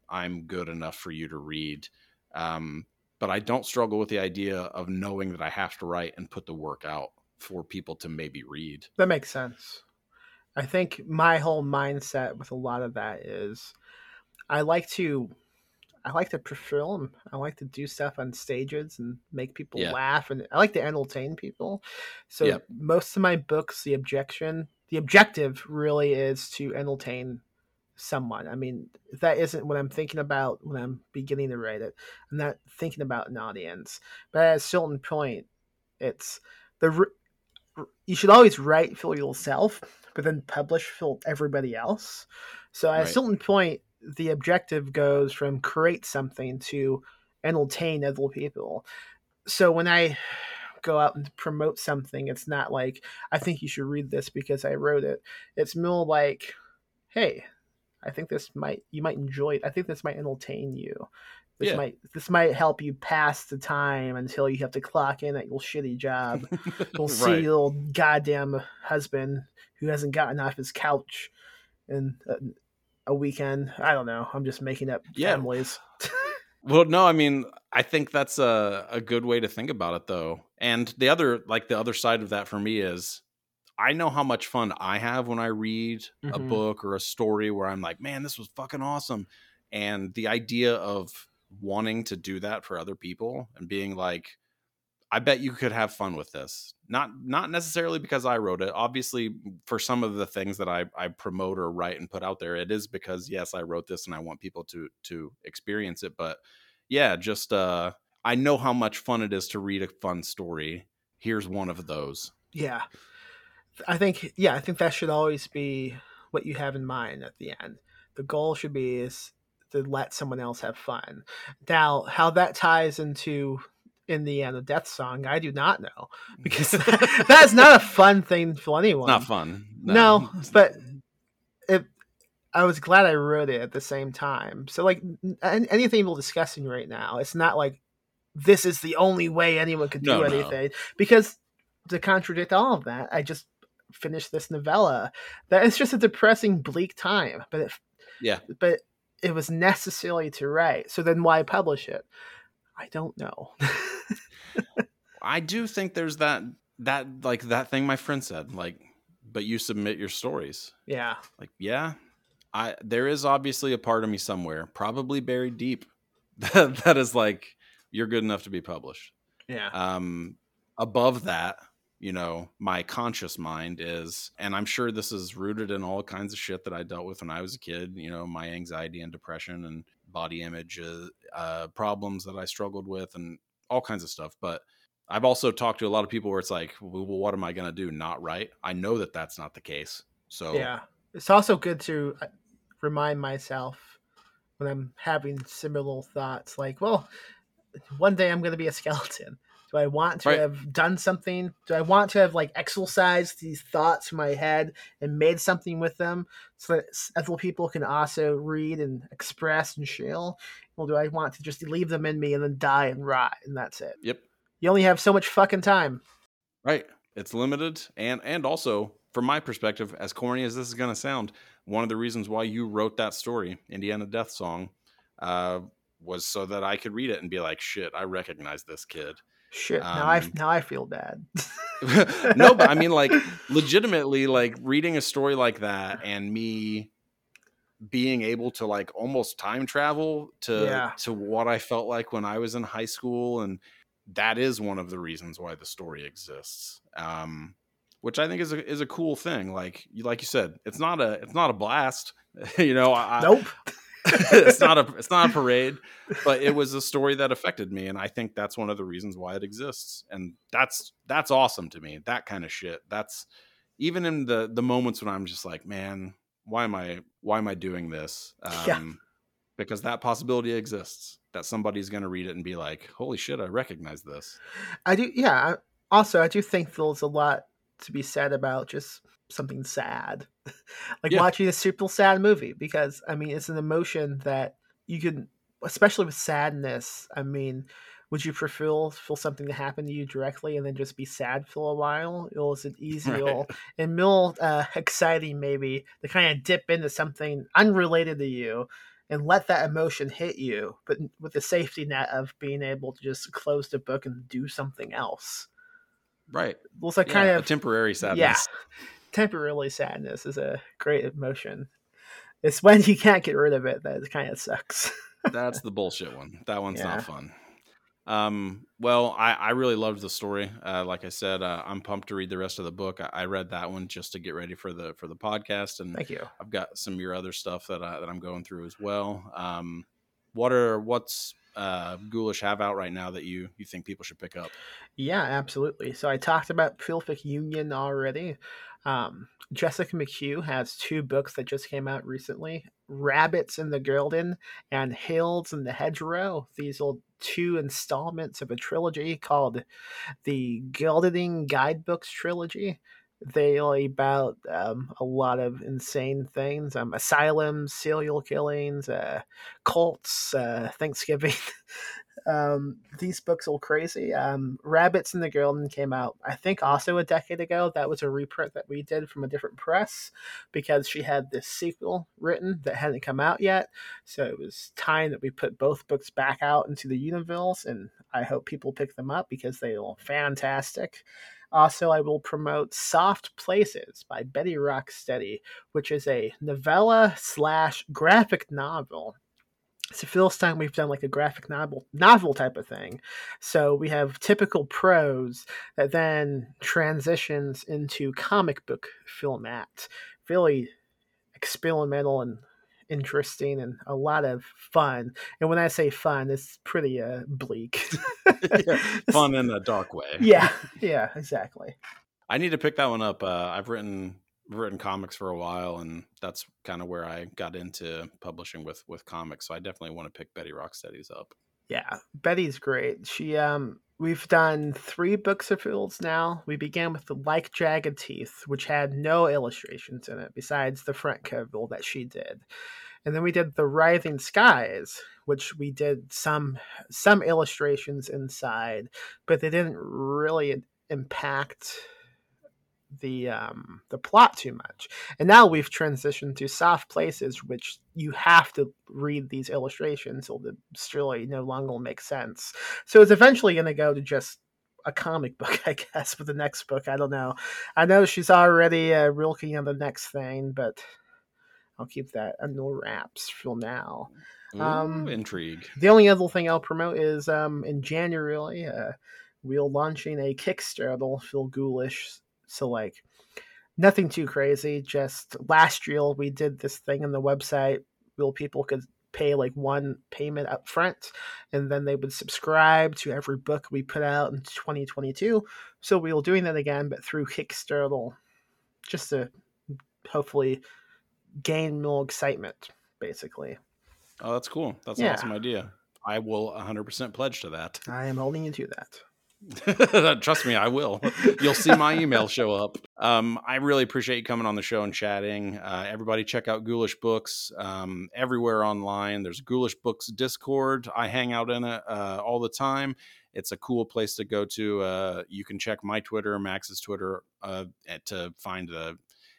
good enough for you to read. But I don't struggle with the idea of knowing that I have to write and put the work out for people to maybe read. That makes sense. I think my whole mindset with a lot of that is I like to perform. I like to do stuff on stages and make people laugh, and I like to entertain people. So most of my books, the objective really is to entertain someone. I mean, that isn't what I'm thinking about when I'm beginning to write it. I'm not thinking about an audience. But at a certain point, it's you should always write for yourself, but then publish for everybody else. So at a certain point, the objective goes from create something to entertain other people. So when I go out and promote something, it's not like, I think you should read this because I wrote it. It's more like, hey, I think you might enjoy it. I think this might entertain you. This might help you pass the time until you have to clock in at your shitty job. You'll see your old goddamn husband who hasn't gotten off his couch in a weekend. I don't know. I'm just making up families. Well, no, I mean, I think that's a good way to think about it, though. And the other side of that for me is, I know how much fun I have when I read a book or a story where I'm like, man, this was fucking awesome. And the idea of wanting to do that for other people and being like, I bet you could have fun with this. Not necessarily because I wrote it. Obviously, for some of the things that I promote or write and put out there, it is because, yes, I wrote this and I want people to experience it. But yeah, just I know how much fun it is to read a fun story. Here's one of those. Yeah, I think that should always be what you have in mind at the end. The goal should be is to let someone else have fun. Now, how that ties into Indiana Death Song, I do not know, because that is not a fun thing for anyone. Not fun. No, but I was glad I wrote it at the same time. So, like, anything we're discussing right now, it's not like this is the only way anyone could do anything. Because to contradict all of that, I just finished this novella. That it's just a depressing, bleak time. But it was necessary to write. So then why publish it? I don't know. I do think there's that thing my friend said, like, but you submit your stories. Yeah. Like, yeah, there is obviously a part of me somewhere, probably buried deep, that is like, you're good enough to be published. Yeah. Above that, you know, my conscious mind is, and I'm sure this is rooted in all kinds of shit that I dealt with when I was a kid, you know, my anxiety and depression and body image problems that I struggled with and all kinds of stuff. But I've also talked to a lot of people where it's like, well, what am I going to do? Not write? I know that that's not the case. So yeah, it's also good to remind myself when I'm having similar thoughts, like, well, one day I'm going to be a skeleton. Do I want to have done something? Do I want to have like exorcised these thoughts in my head and made something with them so that other people can also read and express and share? Or do I want to just leave them in me and then die and rot and that's it? Yep. You only have so much fucking time. Right. It's limited. And also, from my perspective, as corny as this is going to sound, one of the reasons why you wrote that story, Indiana Death Song, was so that I could read it and be like, shit, I recognize this kid. Shit, now I feel bad. No, but I mean, like, legitimately, like, reading a story like that and me being able to, like, almost time travel to what I felt like when I was in high school, and that is one of the reasons why the story exists, which I think is a cool thing. Like you said, it's not a blast, you know. Nope. it's not a parade, but it was a story that affected me, and I think that's one of the reasons why it exists. And that's awesome to me. That kind of shit. That's even in the moments when I'm just like, man, why am I doing this? Because that possibility exists that somebody's going to read it and be like, holy shit, I recognize this. I do. Yeah. Also, I do think there's a lot to be said about just something sad, like watching a super sad movie, because I mean, it's an emotion that you can, especially with sadness. I mean, would you prefer for something to happen to you directly and then just be sad for a while, or is it easier and more exciting maybe to kind of dip into something unrelated to you and let that emotion hit you, but with the safety net of being able to just close the book and do something else? Right. Well, it's like kind of a temporary sadness. Yeah. Temporarily sadness is a great emotion. It's when you can't get rid of it that it kind of sucks. That's the bullshit one. That one's not fun. Well, I really loved the story. Like I said, I'm pumped to read the rest of the book. I read that one just to get ready for the podcast. And thank you. I've got some of your other stuff that I'm going through as well. What's Ghoulish have out right now that you think people should pick up? Yeah, absolutely. So I talked about Pulpfic Union already. Jessica McHugh has two books that just came out recently, Rabbits in the Garden and Hills in the Hedgerow. These are two installments of a trilogy called the Gardening Guidebooks Trilogy. They are about a lot of insane things, asylums, serial killings, cults, Thanksgiving. These books are crazy. Rabbits in the Garden came out, I think, also a decade ago. That was a reprint that we did from a different press because she had this sequel written that hadn't come out yet. So it was time that we put both books back out into the universe, and I hope people pick them up because they are fantastic. Also, I will promote Soft Places by Betty Rocksteady, which is a novella / graphic novel So for this time, we've done like a graphic novel type of thing. So we have typical prose that then transitions into comic book format. Really experimental and interesting and a lot of fun. And when I say fun, it's pretty bleak. Yeah, fun in a dark way. Yeah, exactly. I need to pick that one up. I've written comics for a while, and that's kind of where I got into publishing with comics. So I definitely want to pick Betty Rocksteady's up. Yeah, Betty's great. She we've done 3 books of fields now. We began with the Like Jagged Teeth, which had no illustrations in it besides the front cover that she did, and then we did the Writhing Skies, which we did some illustrations inside, but they didn't really impact the plot too much. And now we've transitioned to Soft Places, which you have to read these illustrations or the story no longer will make sense. So it's eventually going to go to just a comic book, I guess, for the next book. I don't know. I know she's already working on the next thing, but I'll keep that under wraps for now. Intrigue. The only other thing I'll promote is in January we're launching a Kickstarter for Ghoulish. So like nothing too crazy. Just last year we did this thing on the website where people could pay like one payment up front, and then they would subscribe to every book we put out in 2022. So we were doing that again, but through Kickstarter, just to hopefully gain more excitement, basically. Oh, that's cool. That's an awesome idea. I will 100% pledge to that. I am holding you to that. Trust me, I will. You'll see my email show up. I really appreciate you coming on the show and chatting. Everybody check out Ghoulish Books everywhere online. There's Ghoulish Books Discord. I hang out in it all the time. It's a cool place to go to. You can check my Twitter, Max's Twitter, to find the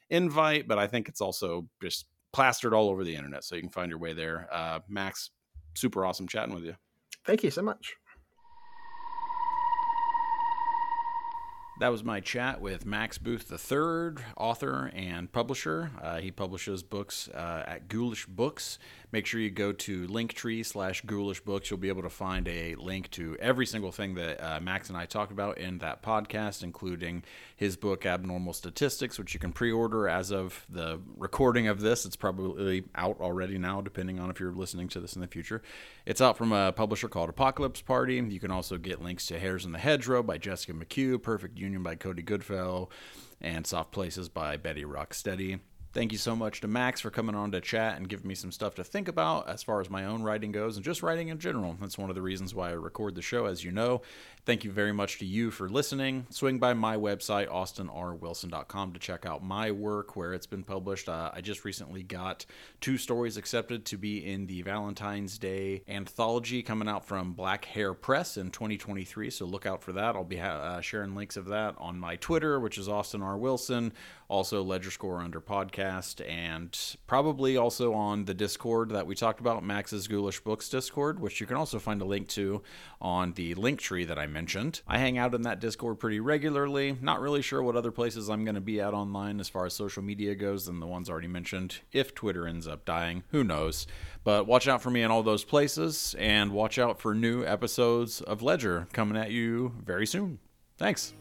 invite, but I think it's also just plastered all over the internet, so you can find your way there. Max, super awesome chatting with you. Thank you so much. That was my chat with Max Booth III, author and publisher. He publishes books at Ghoulish Books. Make sure you go to linktree.com/ghoulishbooks. You'll be able to find a link to every single thing that Max and I talked about in that podcast, including his book, Abnormal Statistics, which you can pre-order as of the recording of this. It's probably out already now, depending on if you're listening to this in the future. It's out from a publisher called Apocalypse Party. You can also get links to Hairs in the Hedgerow by Jessica McHugh, Pulpfic Union by Cody Goodfellow, and Soft Places by Betty Rocksteady. Thank you so much to Max for coming on to chat and giving me some stuff to think about as far as my own writing goes and just writing in general. That's one of the reasons why I record the show, as you know. Thank you very much to you for listening. Swing by my website, austinrwilson.com, to check out my work, where it's been published. I just recently got 2 stories accepted to be in the Valentine's Day anthology coming out from Black Hair Press in 2023, so look out for that. I'll be sharing links of that on my Twitter, which is austinrwilson, also Ledger Score under podcast, and probably also on the Discord that we talked about, Max's Ghoulish Books Discord, which you can also find a link to on the Linktree that I mentioned. I hang out in that Discord pretty regularly. Not really sure what other places I'm going to be at online as far as social media goes than the ones already mentioned. If Twitter ends up dying, who knows? But watch out for me in all those places, and watch out for new episodes of Ledger coming at you very soon. Thanks.